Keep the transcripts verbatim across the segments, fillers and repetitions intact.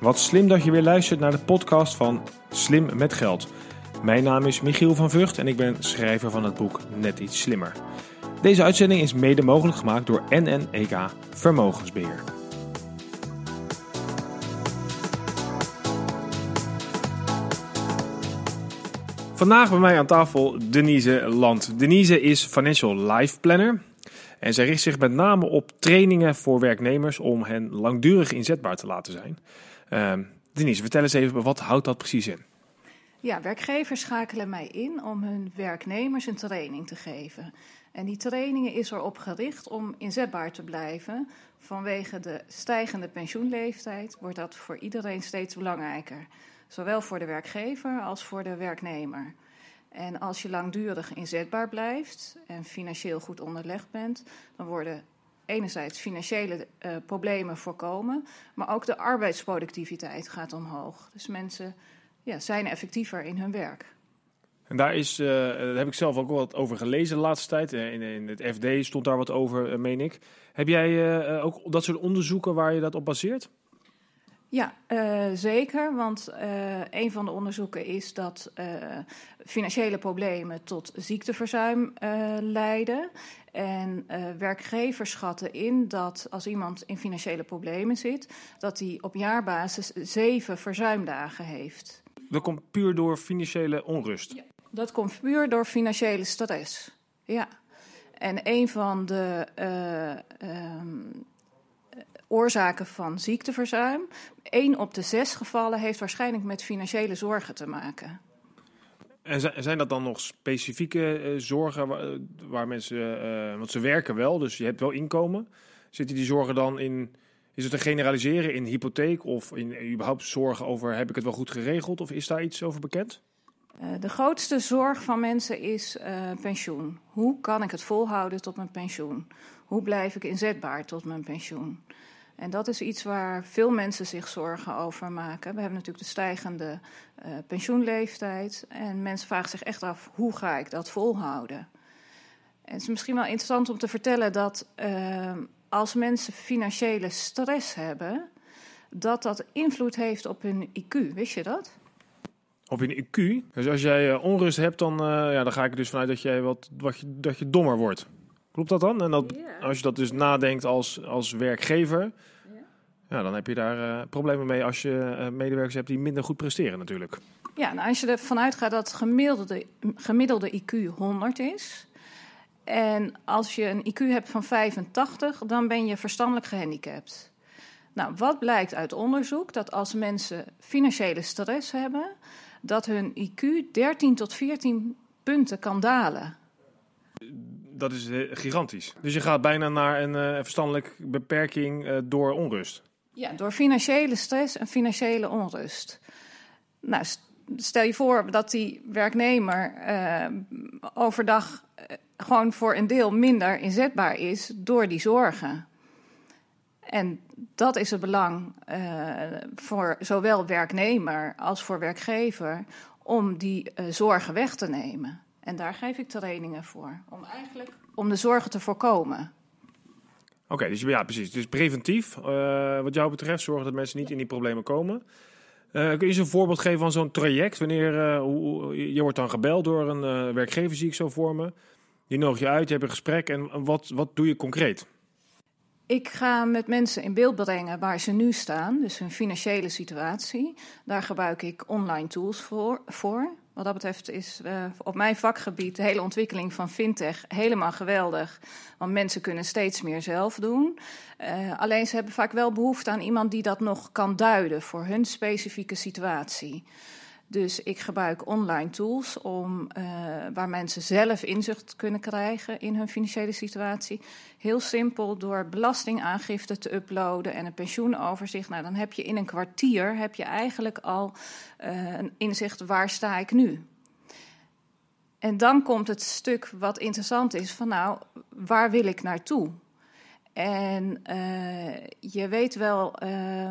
Wat slim dat je weer luistert naar de podcast van Slim Met Geld. Mijn naam is Michiel van Vugt en ik ben schrijver van het boek Net Iets Slimmer. Deze uitzending is mede mogelijk gemaakt door N N E K Vermogensbeheer. Vandaag bij mij aan tafel Denise Land. Denise is financial-life-planner en zij richt zich met name op trainingen voor werknemers om hen langdurig inzetbaar te laten zijn. Uh, Denise, vertel eens even, wat houdt dat precies in? Ja, werkgevers schakelen mij in om hun werknemers een training te geven. En die trainingen is erop gericht om inzetbaar te blijven. Vanwege de stijgende pensioenleeftijd wordt dat voor iedereen steeds belangrijker. Zowel voor de werkgever als voor de werknemer. En als je langdurig inzetbaar blijft en financieel goed onderlegd bent, dan worden enerzijds financiële uh, problemen voorkomen, maar ook de arbeidsproductiviteit gaat omhoog. Dus mensen ja, zijn effectiever in hun werk. En daar is, uh, daar heb ik zelf ook wel wat over gelezen de laatste tijd. In, in het F D stond daar wat over, uh, meen ik. Heb jij uh, ook dat soort onderzoeken waar je dat op baseert? Ja, uh, zeker, want uh, een van de onderzoeken is dat uh, financiële problemen tot ziekteverzuim uh, leiden. En uh, werkgevers schatten in dat als iemand in financiële problemen zit, dat hij op jaarbasis zeven verzuimdagen heeft. Dat komt puur door financiële onrust? Ja, dat komt puur door financiële stress, ja. En een van de Uh, um, oorzaken van ziekteverzuim. één op de zes gevallen heeft waarschijnlijk met financiële zorgen te maken. En zijn dat dan nog specifieke uh, zorgen waar, waar mensen, uh, want ze werken wel, dus je hebt wel inkomen. Zitten die zorgen dan in, is het te generaliseren in hypotheek of in überhaupt zorgen over heb ik het wel goed geregeld of is daar iets over bekend? Uh, de grootste zorg van mensen is uh, pensioen. Hoe kan ik het volhouden tot mijn pensioen? Hoe blijf ik inzetbaar tot mijn pensioen? En dat is iets waar veel mensen zich zorgen over maken. We hebben natuurlijk de stijgende uh, pensioenleeftijd. En mensen vragen zich echt af, hoe ga ik dat volhouden? En het is misschien wel interessant om te vertellen dat uh, als mensen financiële stress hebben, dat dat invloed heeft op hun I Q. Wist je dat? Op hun I Q? Dus als jij uh, onrust hebt, dan, uh, ja, dan ga ik er dus vanuit dat, jij wat, wat je, dat je dommer wordt. Klopt dat dan? En dat, als je dat dus nadenkt als, als werkgever, ja. Ja, dan heb je daar uh, problemen mee als je uh, medewerkers hebt die minder goed presteren natuurlijk. Ja, nou, als je ervan uitgaat dat gemiddelde, gemiddelde I Q honderd is en als je een I Q hebt van vijfentachtig, dan ben je verstandelijk gehandicapt. Nou, wat blijkt uit onderzoek? Dat als mensen financiële stress hebben, dat hun I Q dertien tot veertien punten kan dalen. Dat is gigantisch. Dus je gaat bijna naar een uh, verstandelijke beperking uh, door onrust. Ja, door financiële stress en financiële onrust. Nou, stel je voor dat die werknemer uh, overdag uh, gewoon voor een deel minder inzetbaar is door die zorgen. En dat is het belang uh, voor zowel werknemer als voor werkgever om die uh, zorgen weg te nemen. En daar geef ik trainingen voor, om eigenlijk om de zorgen te voorkomen. Oké, okay, dus ja, precies. Dus preventief, uh, wat jou betreft, zorgen dat mensen niet in die problemen komen. Uh, kun je zo'n een voorbeeld geven van zo'n traject? Wanneer uh, hoe, je wordt dan gebeld door een uh, werkgever, zie ik zo voor me. Die nodigt je uit, je hebt een gesprek en wat, wat doe je concreet? Ik ga met mensen in beeld brengen waar ze nu staan, dus hun financiële situatie. Daar gebruik ik online tools voor. voor. Wat dat betreft is uh, op mijn vakgebied de hele ontwikkeling van fintech helemaal geweldig. Want mensen kunnen steeds meer zelf doen. Uh, alleen ze hebben vaak wel behoefte aan iemand die dat nog kan duiden voor hun specifieke situatie. Dus ik gebruik online tools om, uh, waar mensen zelf inzicht kunnen krijgen in hun financiële situatie. Heel simpel door belastingaangifte te uploaden en een pensioenoverzicht. Nou, dan heb je in een kwartier heb je eigenlijk al uh, een inzicht waar sta ik nu. En dan komt het stuk wat interessant is van nou, waar wil ik naartoe? En uh, je weet wel Uh,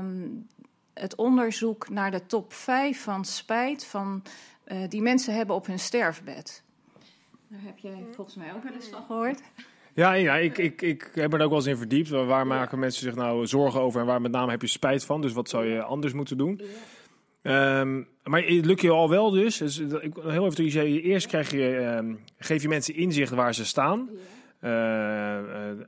Het onderzoek naar de top vijf van spijt van, uh, die mensen hebben op hun sterfbed. Daar heb jij volgens mij ook wel eens van gehoord. Ja, ja ik, ik, ik heb er ook wel eens in verdiept. Waar maken mensen zich nou zorgen over en waar met name heb je spijt van? Dus wat zou je anders moeten doen? Um, maar het lukt je al wel dus. dus ik, heel even terug, je, eerst krijg je, um, geef je mensen inzicht waar ze staan. Uh, uh,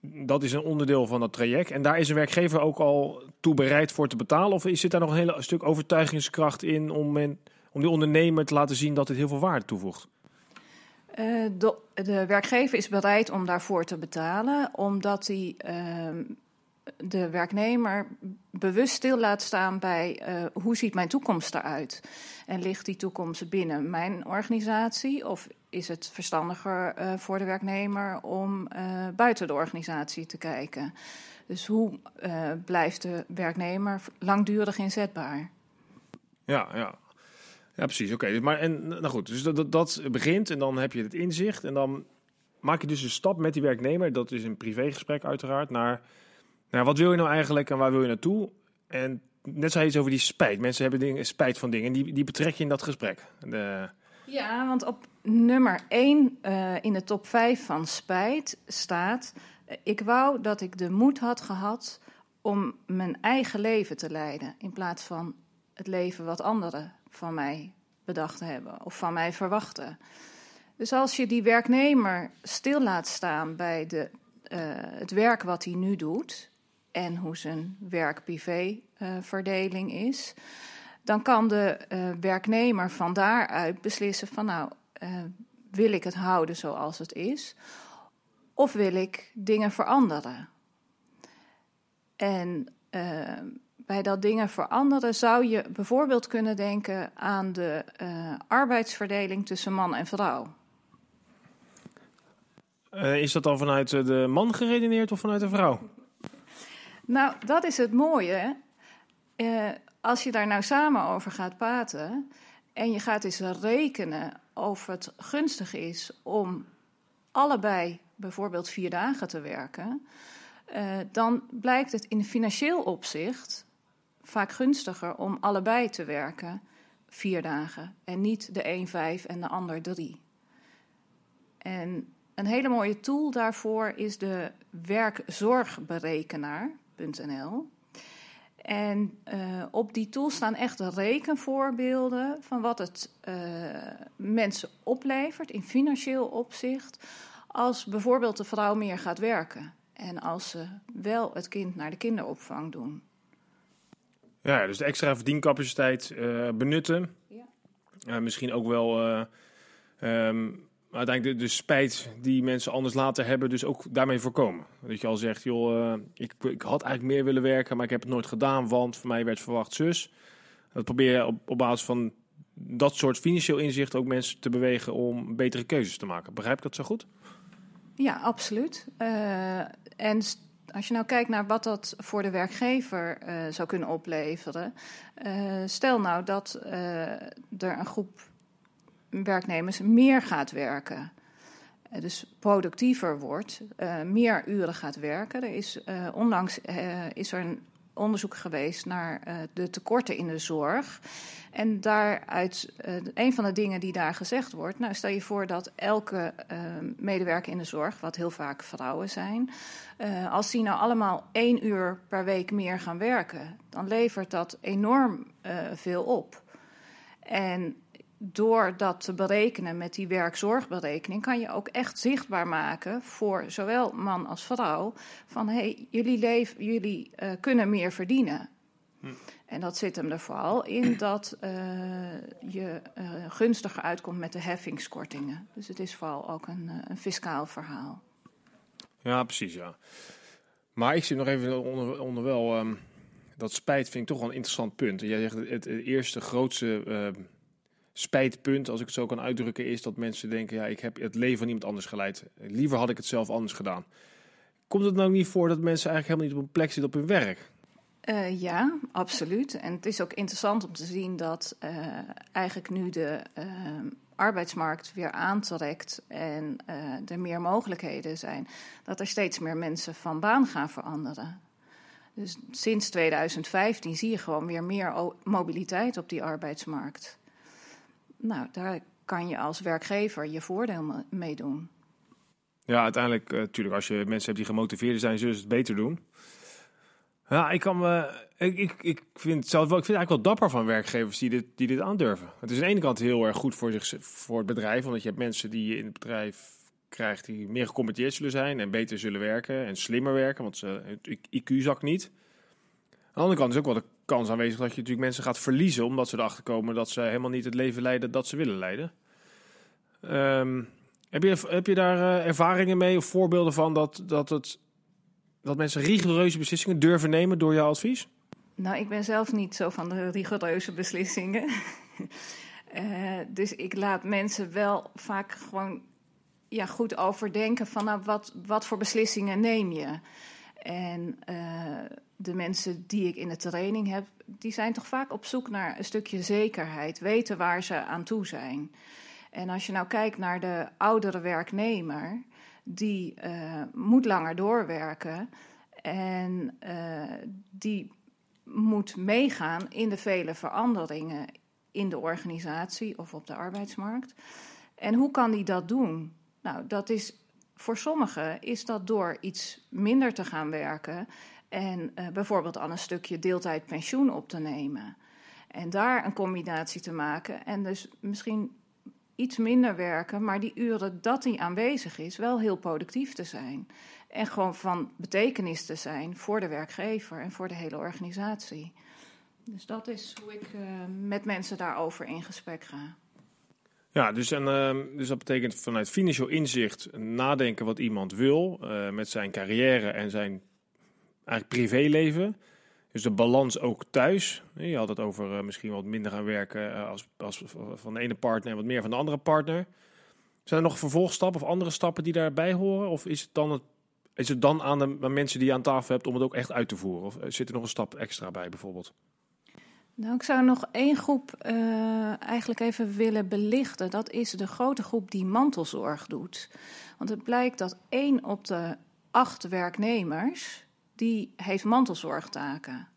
dat is een onderdeel van dat traject. En daar is een werkgever ook al toe bereid voor te betalen? Of zit daar nog een heel stuk overtuigingskracht in om, in, om die ondernemer te laten zien dat dit heel veel waarde toevoegt? Uh, de, de werkgever is bereid om daarvoor te betalen, omdat hij uh, de werknemer bewust stil laat staan bij uh, hoe ziet mijn toekomst eruit? En ligt die toekomst binnen mijn organisatie of is het verstandiger uh, voor de werknemer om uh, buiten de organisatie te kijken? Dus hoe uh, blijft de werknemer langdurig inzetbaar? Ja, ja. Ja, precies. Oké. Okay. Maar en, nou goed, dus dat, dat, dat begint en dan heb je het inzicht. En dan maak je dus een stap met die werknemer. Dat is een privégesprek uiteraard. Naar, naar wat wil je nou eigenlijk en waar wil je naartoe? En net zei je iets over die spijt. Mensen hebben dingen, spijt van dingen. En die, die betrek je in dat gesprek. De... Ja, want op nummer één uh, in de top vijf van spijt staat... Uh, ik wou dat ik de moed had gehad om mijn eigen leven te leiden... in plaats van het leven wat anderen... van mij bedacht hebben of van mij verwachten. Dus als je die werknemer stil laat staan bij de, uh, het werk wat hij nu doet... en hoe zijn werk-privé-verdeling uh, is... dan kan de uh, werknemer van daaruit beslissen van... nou, uh, wil ik het houden zoals het is... of wil ik dingen veranderen? En... Uh, Bij dat dingen veranderen zou je bijvoorbeeld kunnen denken aan de uh, arbeidsverdeling tussen man en vrouw. Uh, is dat dan vanuit de man geredeneerd of vanuit de vrouw? Nou, dat is het mooie. Uh, als je daar nou samen over gaat praten en je gaat eens rekenen of het gunstig is om allebei bijvoorbeeld vier dagen te werken, uh, dan blijkt het in financieel opzicht vaak gunstiger om allebei te werken vier dagen. En niet de een vijf en de ander drie. En een hele mooie tool daarvoor is de werkzorgberekenaar punt n l. En uh, op die tool staan echt rekenvoorbeelden van wat het uh, mensen oplevert in financieel opzicht. Als bijvoorbeeld de vrouw meer gaat werken. En als ze wel het kind naar de kinderopvang doen. Ja, dus de extra verdiencapaciteit uh, benutten. Ja. Uh, misschien ook wel uh, um, uiteindelijk de, de spijt die mensen anders laten hebben, dus ook daarmee voorkomen. Dat je al zegt, joh, uh, ik, ik had eigenlijk meer willen werken, maar ik heb het nooit gedaan, want van mij werd verwacht zus. Dat probeer je op, op basis van dat soort financieel inzicht ook mensen te bewegen om betere keuzes te maken. Begrijp ik dat zo goed? Ja, absoluut. Uh, en... St- Als je nou kijkt naar wat dat voor de werkgever uh, zou kunnen opleveren. Uh, stel nou dat uh, er een groep werknemers meer gaat werken. Uh, dus productiever wordt, uh, meer uren gaat werken. Er is, uh, onlangs uh, is er een onderzoek geweest naar uh, de tekorten in de zorg. En daaruit, uh, een van de dingen die daar gezegd wordt... nou, stel je voor dat elke uh, medewerker in de zorg, wat heel vaak vrouwen zijn... Uh, als die nou allemaal één uur per week meer gaan werken... dan levert dat enorm uh, veel op. En door dat te berekenen met die werkzorgberekening... kan je ook echt zichtbaar maken voor zowel man als vrouw... van hé, hey, jullie, leef, jullie uh, kunnen meer verdienen... Hm. En dat zit hem er vooral in dat uh, je uh, gunstiger uitkomt met de heffingskortingen. Dus het is vooral ook een, een fiscaal verhaal. Ja, precies, ja. Maar ik zit nog even onder, onder wel... Um, dat spijt vind ik toch wel een interessant punt. Jij zegt het, het eerste grootste uh, spijtpunt, als ik het zo kan uitdrukken... is dat mensen denken, ja, ik heb het leven van iemand anders geleid. Liever had ik het zelf anders gedaan. Komt het nou niet voor dat mensen eigenlijk helemaal niet op een plek zitten op hun werk... Uh, ja, absoluut. En het is ook interessant om te zien dat uh, eigenlijk nu de uh, arbeidsmarkt weer aantrekt en uh, er meer mogelijkheden zijn, dat er steeds meer mensen van baan gaan veranderen. Dus sinds tweeduizend vijftien zie je gewoon weer meer o- mobiliteit op die arbeidsmarkt. Nou, daar kan je als werkgever je voordeel mee doen. Ja, uiteindelijk, natuurlijk, als je mensen hebt die gemotiveerd zijn, zullen ze het beter doen. Ja, ik kan me, ik, ik, ik vind zelf wel, ik vind het eigenlijk wel dapper van werkgevers die dit, die dit aandurven. Het is aan de ene kant heel erg goed voor, zich, voor het bedrijf, omdat je hebt mensen die je in het bedrijf krijgt die meer gecompeteerd zullen zijn en beter zullen werken en slimmer werken, want ze, het I Q zakt niet. Aan de andere kant is ook wel de kans aanwezig dat je natuurlijk mensen gaat verliezen, omdat ze erachter komen dat ze helemaal niet het leven leiden dat ze willen leiden. Um, heb, je, heb je daar ervaringen mee of voorbeelden van dat, dat, het, dat mensen rigoureuze beslissingen durven nemen door jouw advies? Nou, ik ben zelf niet zo van de rigoureuze beslissingen. uh, dus ik laat mensen wel vaak gewoon ja, goed overdenken van nou, wat, wat voor beslissingen neem je? En uh, de mensen die ik in de training heb, die zijn toch vaak op zoek naar een stukje zekerheid. Weten waar ze aan toe zijn. En als je nou kijkt naar de oudere werknemer, die uh, moet langer doorwerken en uh, die moet meegaan in de vele veranderingen in de organisatie of op de arbeidsmarkt. En hoe kan die dat doen? Nou, dat is, voor sommigen is dat door iets minder te gaan werken en uh, bijvoorbeeld aan een stukje deeltijd pensioen op te nemen. En daar een combinatie te maken en dus misschien iets minder werken, maar die uren dat hij aanwezig is, wel heel productief te zijn. En gewoon van betekenis te zijn voor de werkgever en voor de hele organisatie. Dus dat is hoe ik uh, met mensen daarover in gesprek ga. Ja, dus, en, uh, dus dat betekent vanuit financieel inzicht nadenken wat iemand wil, uh, met zijn carrière en zijn eigenlijk privéleven. Dus de balans ook thuis. Je had het over uh, misschien wat minder gaan werken uh, als, als van de ene partner en wat meer van de andere partner. Zijn er nog vervolgstappen of andere stappen die daarbij horen? Of is het dan, het, is het dan aan de aan mensen die je aan tafel hebt om het ook echt uit te voeren? Of zit er nog een stap extra bij bijvoorbeeld? Nou, ik zou nog één groep uh, eigenlijk even willen belichten. Dat is de grote groep die mantelzorg doet. Want het blijkt dat één op de acht werknemers, die heeft mantelzorgtaken.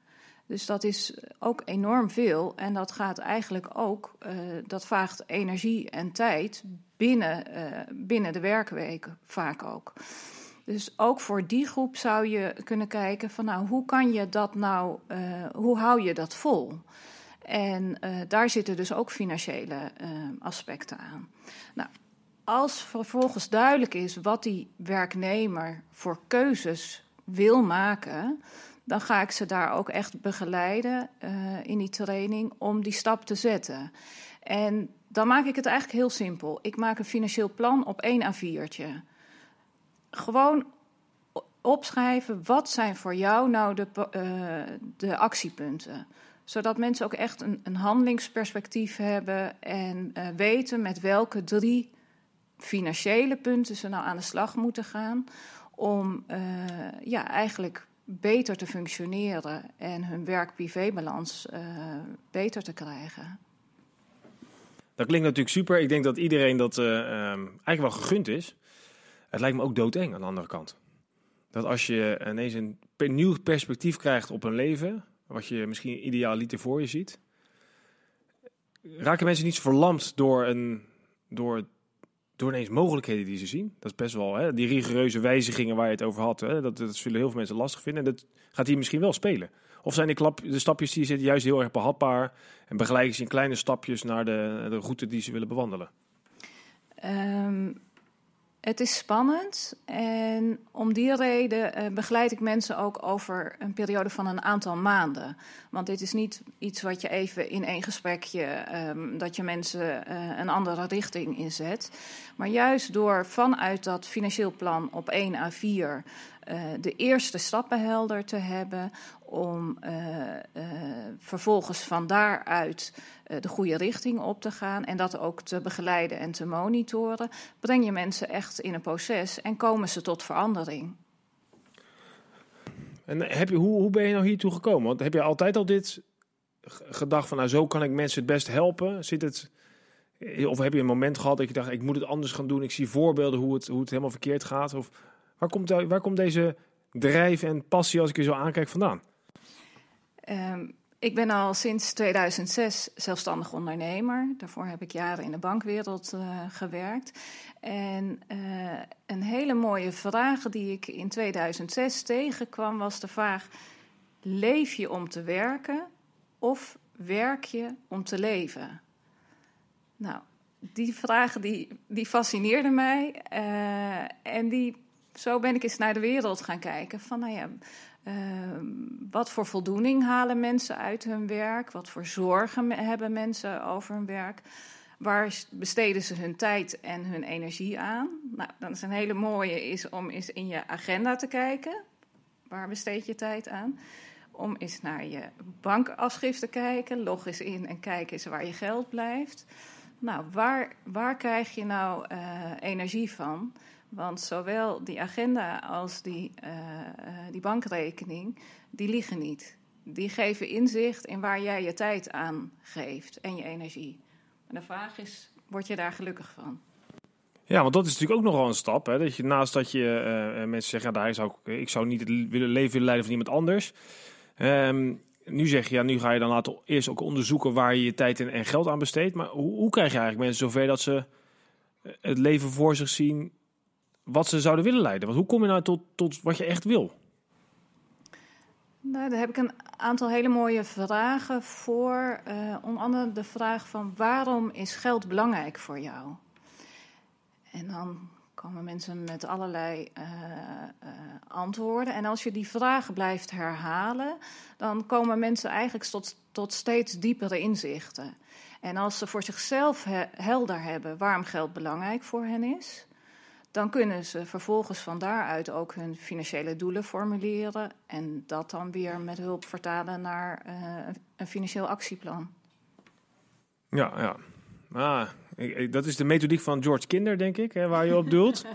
Dus dat is ook enorm veel. En dat gaat eigenlijk ook, uh, dat vraagt energie en tijd binnen, uh, binnen de werkweek vaak ook. Dus ook voor die groep zou je kunnen kijken van nou, hoe kan je dat nou, uh, hoe hou je dat vol? En uh, daar zitten dus ook financiële uh, aspecten aan. Nou, als vervolgens duidelijk is wat die werknemer voor keuzes wil maken, dan ga ik ze daar ook echt begeleiden uh, in die training om die stap te zetten. En dan maak ik het eigenlijk heel simpel. Ik maak een financieel plan op één A viertje. Gewoon opschrijven wat zijn voor jou nou de, uh, de actiepunten. Zodat mensen ook echt een, een handelingsperspectief hebben en uh, weten met welke drie financiële punten ze nou aan de slag moeten gaan, om uh, ja, eigenlijk beter te functioneren en hun werk-privé-balans uh, beter te krijgen. Dat klinkt natuurlijk super. Ik denk dat iedereen dat uh, um, eigenlijk wel gegund is. Het lijkt me ook doodeng aan de andere kant. Dat als je ineens een nieuw perspectief krijgt op een leven, wat je misschien idealiter voor je ziet, raken mensen niet zo verlamd door een, door Door ineens mogelijkheden die ze zien. Dat is best wel, hè, die rigoureuze wijzigingen waar je het over had. Hè, dat, dat zullen heel veel mensen lastig vinden. En dat gaat hier misschien wel spelen. Of zijn de, klap, de stapjes die je zit juist heel erg behapbaar en begeleiden ze in kleine stapjes naar de, de route die ze willen bewandelen? Um, het is spannend. En om die reden uh, begeleid ik mensen ook over een periode van een aantal maanden. Want dit is niet iets wat je even in één gesprekje, um, dat je mensen uh, een andere richting inzet. Maar juist door vanuit dat financieel plan op één A vier uh, de eerste stappen helder te hebben, om uh, uh, vervolgens van daaruit uh, de goede richting op te gaan en dat ook te begeleiden en te monitoren, breng je mensen echt in een proces en komen ze tot verandering. En heb je, hoe, hoe ben je nou hiertoe gekomen? Want heb je altijd al dit g- gedacht van nou, zo kan ik mensen het best helpen? Zit het, of heb je een moment gehad dat je dacht, ik moet het anders gaan doen, ik zie voorbeelden hoe het, hoe het helemaal verkeerd gaat? Of waar komt, waar komt deze drijf en passie, als ik je zo aankijk, vandaan? Um, Ik ben al sinds tweeduizend zes zelfstandig ondernemer. Daarvoor heb ik jaren in de bankwereld uh, gewerkt. En uh, een hele mooie vraag die ik in tweeduizend zes tegenkwam was de vraag: leef je om te werken of werk je om te leven? Nou, die vraag die, die fascineerde mij. Uh, en die, zo ben ik eens naar de wereld gaan kijken van, nou ja, Uh, wat voor voldoening halen mensen uit hun werk? Wat voor zorgen hebben mensen over hun werk? Waar besteden ze hun tijd en hun energie aan? Nou, dan is een hele mooie is om eens in je agenda te kijken. Waar besteed je tijd aan? Om eens naar je bankafschrift te kijken. Log eens in en kijk eens waar je geld blijft. Nou, waar, waar krijg je nou uh, energie van? Want zowel die agenda als die, uh, die bankrekening, die liegen niet. Die geven inzicht in waar jij je tijd aan geeft en je energie. En de vraag is, word je daar gelukkig van? Ja, want dat is natuurlijk ook nogal een stap. Hè? Dat je naast dat je uh, mensen zeggen, ja, daar zou ik, ik zou niet het willen leven willen leiden van iemand anders. Um, nu zeg je, ja, nu ga je dan laten eerst ook onderzoeken waar je je tijd en, en geld aan besteedt. Maar hoe, hoe krijg je eigenlijk mensen zover dat ze het leven voor zich zien wat ze zouden willen leiden? Want hoe kom je nou tot, tot wat je echt wil? Nou, daar heb ik een aantal hele mooie vragen voor. Uh, onder andere de vraag van: waarom is geld belangrijk voor jou? En dan komen mensen met allerlei uh, uh, antwoorden. En als je die vraag blijft herhalen, dan komen mensen eigenlijk tot, tot steeds diepere inzichten. En als ze voor zichzelf he- helder hebben waarom geld belangrijk voor hen is, dan kunnen ze vervolgens van daaruit ook hun financiële doelen formuleren en dat dan weer met hulp vertalen naar uh, een financieel actieplan. Ja, ja. Ah, ik, ik, dat is de methodiek van George Kinder, denk ik, hè, waar je op doelt.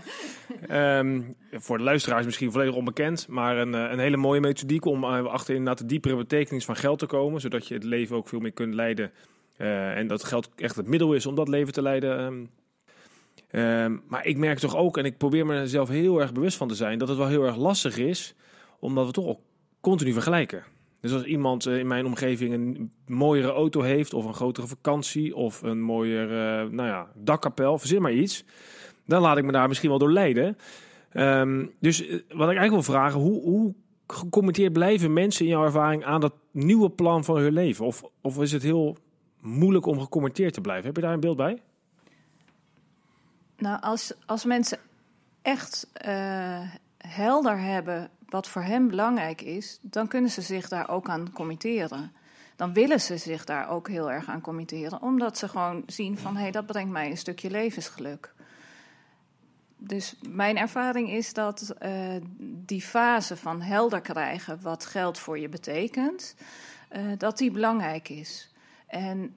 um, voor de luisteraars misschien volledig onbekend, maar een, een hele mooie methodiek om uh, achter inderdaad de diepere betekenis van geld te komen, zodat je het leven ook veel meer kunt leiden uh, en dat geld echt het middel is om dat leven te leiden. Um, Um, maar ik merk toch ook, en ik probeer mezelf heel erg bewust van te zijn, dat het wel heel erg lastig is, omdat we toch ook continu vergelijken. Dus als iemand in mijn omgeving een mooiere auto heeft, of een grotere vakantie, of een mooier uh, nou ja, dakkapel, of verzin maar iets, dan laat ik me daar misschien wel door leiden. Um, dus wat ik eigenlijk wil vragen, hoe, hoe gecommitteerd blijven mensen in jouw ervaring aan dat nieuwe plan van hun leven? Of, of is het heel moeilijk om gecommitteerd te blijven? Heb je daar een beeld bij? Nou, als, als mensen echt uh, helder hebben wat voor hen belangrijk is, dan kunnen ze zich daar ook aan committeren. Dan willen ze zich daar ook heel erg aan committeren, omdat ze gewoon zien van, hé, hey, dat brengt mij een stukje levensgeluk. Dus mijn ervaring is dat uh, die fase van helder krijgen wat geld voor je betekent, uh, dat die belangrijk is. En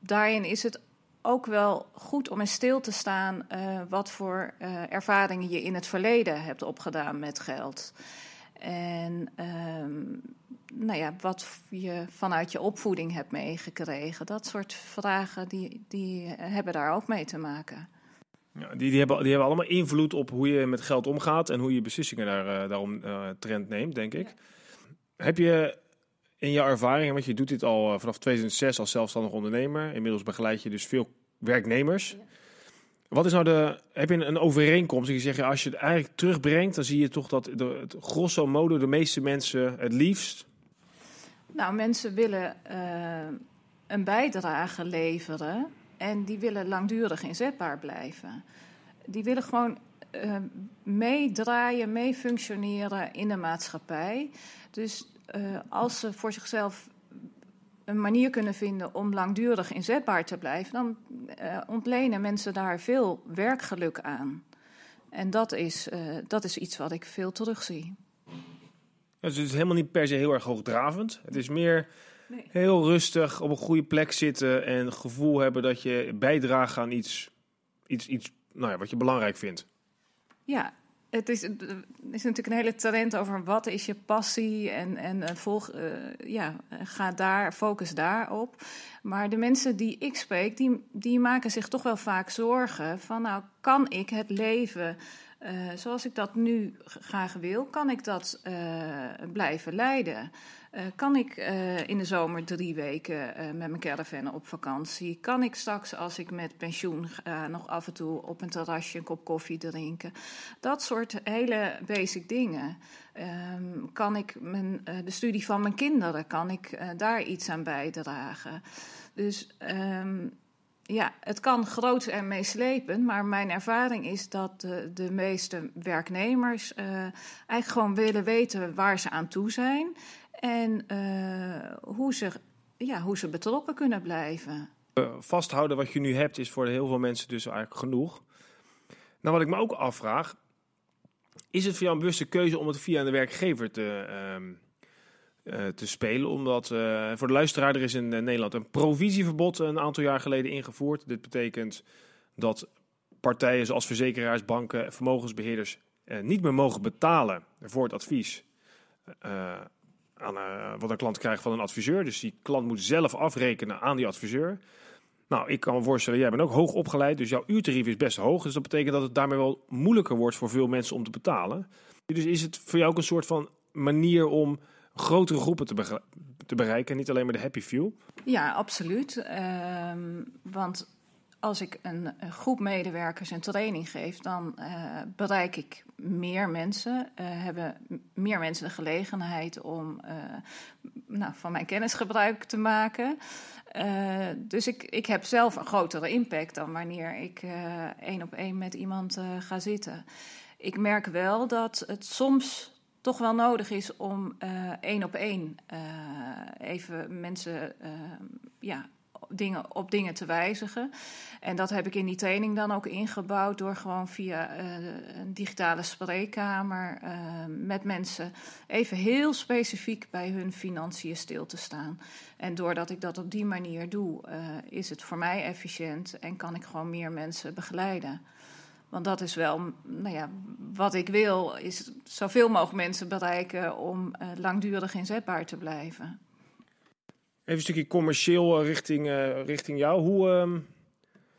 daarin is het ook wel goed om eens stil te staan uh, wat voor uh, ervaringen je in het verleden hebt opgedaan met geld. En um, nou ja, wat je vanuit je opvoeding hebt meegekregen. Dat soort vragen die, die hebben daar ook mee te maken. Ja, die, die, hebben, die hebben allemaal invloed op hoe je met geld omgaat en hoe je beslissingen daar, uh, daarom uh, trend neemt, denk ik. Ja. Heb je in jouw ervaring, want je doet dit al vanaf tweeduizend zes als zelfstandig ondernemer. Inmiddels begeleid je dus veel werknemers. Ja. Wat is nou de, heb je een overeenkomst? Ik zeg je, als je het eigenlijk terugbrengt, dan zie je toch dat de, het grosso modo de meeste mensen het liefst. Nou, mensen willen uh, een bijdrage leveren en die willen langdurig inzetbaar blijven. Die willen gewoon uh, meedraaien, meefunctioneren in de maatschappij. Dus Uh, als ze voor zichzelf een manier kunnen vinden om langdurig inzetbaar te blijven, dan uh, ontlenen mensen daar veel werkgeluk aan. En dat is, uh, dat is iets wat ik veel terugzie. Ja, dus het is helemaal niet per se heel erg hoogdravend. Het is meer nee. heel rustig op een goede plek zitten en het gevoel hebben dat je bijdraagt aan iets, iets, iets nou ja, wat je belangrijk vindt. Ja. Het is, het is natuurlijk een hele trend over wat is je passie en, en volg, uh, ja, ga daar, focus daarop. Maar de mensen die ik spreek, die, die maken zich toch wel vaak zorgen van, nou, kan ik het leven Uh, zoals ik dat nu graag wil, kan ik dat uh, blijven leiden? Uh, kan ik uh, in de zomer drie weken uh, met mijn caravan op vakantie? Kan ik straks, als ik met pensioen ga, uh, nog af en toe op een terrasje een kop koffie drinken? Dat soort hele basic dingen. Um, kan ik mijn, uh, de studie van mijn kinderen, kan ik uh, daar iets aan bijdragen? Dus... Um, Ja, het kan groot en meeslepend, maar mijn ervaring is dat de, de meeste werknemers uh, eigenlijk gewoon willen weten waar ze aan toe zijn en uh, hoe ze, ja, hoe ze betrokken kunnen blijven. Uh, vasthouden wat je nu hebt is voor heel veel mensen dus eigenlijk genoeg. Nou, wat ik me ook afvraag, is het voor jou een bewuste keuze om het via de werkgever te... Uh, te spelen, omdat uh, voor de luisteraar, er is in Nederland een provisieverbod een aantal jaar geleden ingevoerd. Dit betekent dat partijen zoals verzekeraars, banken, vermogensbeheerders uh, niet meer mogen betalen voor het advies uh, aan, uh, wat een klant krijgt van een adviseur. Dus die klant moet zelf afrekenen aan die adviseur. Nou, ik kan me voorstellen, jij bent ook hoog opgeleid, dus jouw uurtarief is best hoog. Dus dat betekent dat het daarmee wel moeilijker wordt voor veel mensen om te betalen. Dus is het voor jou ook een soort van manier om grotere groepen te, be- te bereiken, niet alleen maar de happy few? Ja, absoluut. Uh, want als ik een, een groep medewerkers een training geef, dan uh, bereik ik meer mensen. Uh, hebben meer mensen de gelegenheid om uh, nou, van mijn kennis gebruik te maken. Uh, dus ik, ik heb zelf een grotere impact dan wanneer ik uh, één op één met iemand uh, ga zitten. Ik merk wel dat het soms toch wel nodig is om uh, één op één uh, even mensen uh, ja, op, dingen, op dingen te wijzigen. En dat heb ik in die training dan ook ingebouwd door gewoon via uh, een digitale spreekkamer uh, met mensen even heel specifiek bij hun financiën stil te staan. En doordat ik dat op die manier doe, uh, is het voor mij efficiënt en kan ik gewoon meer mensen begeleiden. Want dat is wel, nou ja, wat ik wil, is zoveel mogelijk mensen bereiken om uh, langdurig inzetbaar te blijven. Even een stukje commercieel richting, uh, richting jou. Hoe, um,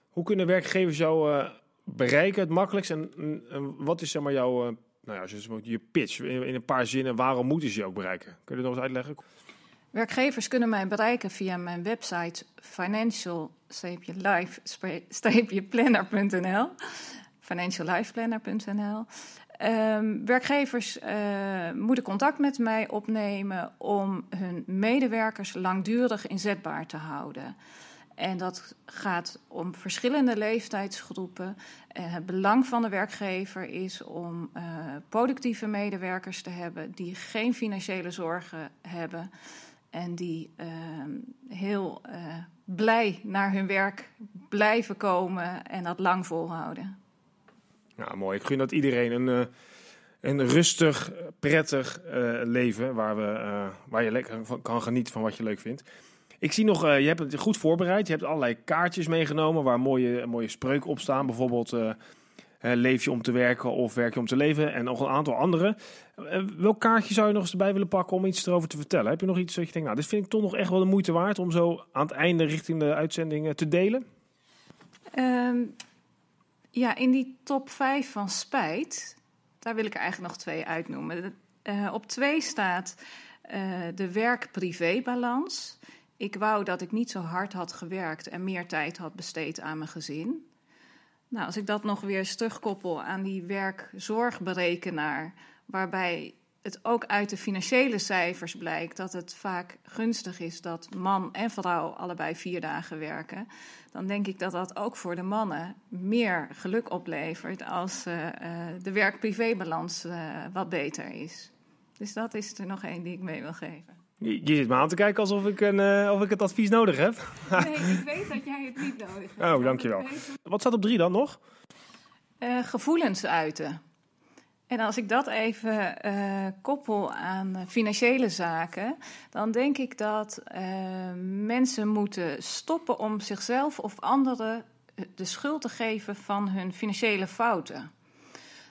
hoe kunnen werkgevers jou uh, bereiken het makkelijkst? En, en wat is zeg maar jouw, uh, nou ja, je pitch in, in een paar zinnen? Waarom moeten ze je ook bereiken? Kun je dat nog eens uitleggen? Werkgevers kunnen mij bereiken via mijn website financial dash life dash planner punt n l. financial dash life dash planner punt n l. Um, werkgevers uh, moeten contact met mij opnemen om hun medewerkers langdurig inzetbaar te houden. En dat gaat om verschillende leeftijdsgroepen. En het belang van de werkgever is om uh, productieve medewerkers te hebben die geen financiële zorgen hebben en die uh, heel uh, blij naar hun werk blijven komen en dat lang volhouden. Nou, mooi. Ik gun dat iedereen een, een rustig, prettig uh, leven waar, we, uh, waar je lekker van kan genieten van wat je leuk vindt. Ik zie nog, uh, je hebt het goed voorbereid. Je hebt allerlei kaartjes meegenomen waar mooie, mooie spreuken op staan. Bijvoorbeeld uh, uh, leef je om te werken of werk je om te leven. En nog een aantal andere. Uh, welk kaartje zou je nog eens erbij willen pakken om iets erover te vertellen? Heb je nog iets dat je denkt, nou, dit vind ik toch nog echt wel de moeite waard om zo aan het einde richting de uitzending uh, te delen? Um... Ja, in die top vijf van spijt, daar wil ik er eigenlijk nog twee uitnoemen. Uh, op twee staat uh, de werk-privé-balans. Ik wou dat ik niet zo hard had gewerkt en meer tijd had besteed aan mijn gezin. Nou, als ik dat nog weer eens terugkoppel aan die werkzorgberekenaar, waarbij het ook uit de financiële cijfers blijkt dat het vaak gunstig is dat man en vrouw allebei vier dagen werken, dan denk ik dat dat ook voor de mannen meer geluk oplevert als uh, de werk-privé-balans uh, wat beter is. Dus dat is er nog één die ik mee wil geven. Je, je zit me aan te kijken alsof ik, een, uh, of ik het advies nodig heb. Nee, ik weet dat jij het niet nodig hebt. Oh, dankjewel. Wat staat op drie dan nog? Uh, gevoelens uiten. En als ik dat even uh, koppel aan financiële zaken, dan denk ik dat uh, mensen moeten stoppen om zichzelf of anderen de schuld te geven van hun financiële fouten.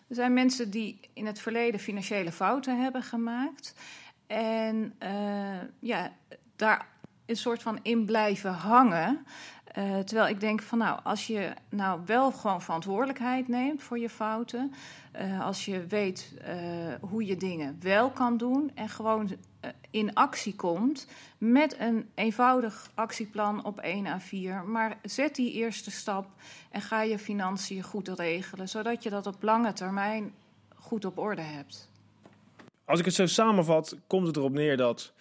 Er zijn mensen die in het verleden financiële fouten hebben gemaakt en uh, ja, daar een soort van in blijven hangen. Uh, terwijl ik denk van nou, als je nou wel gewoon verantwoordelijkheid neemt voor je fouten. Uh, als je weet uh, hoe je dingen wel kan doen en gewoon uh, in actie komt met een eenvoudig actieplan op één A vier. Maar zet die eerste stap en ga je financiën goed regelen, zodat je dat op lange termijn goed op orde hebt. Als ik het zo samenvat, komt het erop neer dat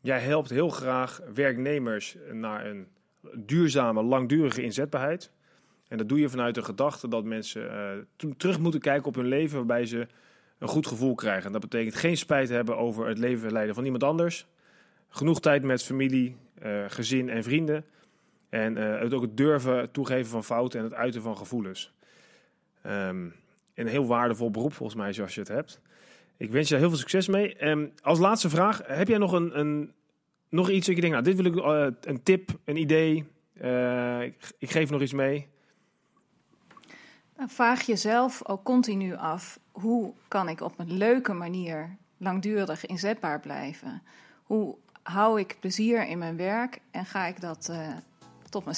jij helpt heel graag werknemers naar een duurzame, langdurige inzetbaarheid. En dat doe je vanuit de gedachte dat mensen uh, terug moeten kijken op hun leven, waarbij ze een goed gevoel krijgen. En dat betekent geen spijt hebben over het leven leiden van iemand anders. Genoeg tijd met familie, uh, gezin en vrienden. En uh, het ook het durven toegeven van fouten en het uiten van gevoelens. Um, een heel waardevol beroep volgens mij, zoals je het hebt. Ik wens je daar heel veel succes mee. Um, als laatste vraag, heb jij nog een... een Nog iets dat je denkt, nou, dit wil ik, uh, een tip, een idee, uh, ik, ik geef nog iets mee. Vraag jezelf ook continu af, hoe kan ik op een leuke manier langdurig inzetbaar blijven? Hoe hou ik plezier in mijn werk en ga ik dat uh, tot mijn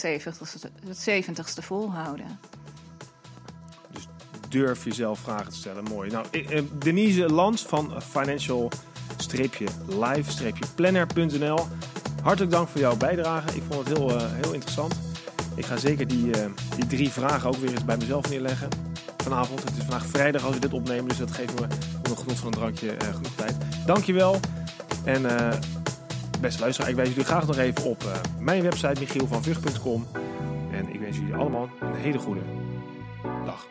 zeventigste volhouden? Dus durf jezelf vragen te stellen, mooi. Nou, Denise Land van Financial... live planner punt n l. Hartelijk dank voor jouw bijdrage. Ik vond het heel, uh, heel interessant. Ik ga zeker die, uh, die drie vragen ook weer eens bij mezelf neerleggen vanavond. Het is vandaag vrijdag als we dit opnemen, dus dat geeft me onder genot van een drankje uh, genoeg tijd. Dankjewel. En uh, beste luisteraar, ik wijs jullie graag nog even op uh, mijn website michiel van vugt punt com. En ik wens jullie allemaal een hele goede dag.